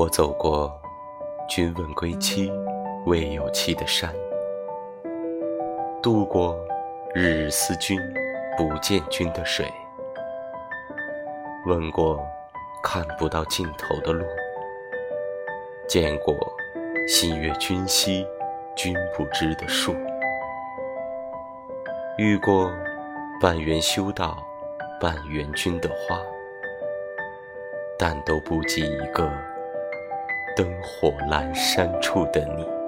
我走过君问归期未有期的山，渡过日日思君不见君的水，问过看不到尽头的路，见过心悦君兮君不知的树，遇过半缘修道半缘君的花，但都不及一个灯火阑珊处的你。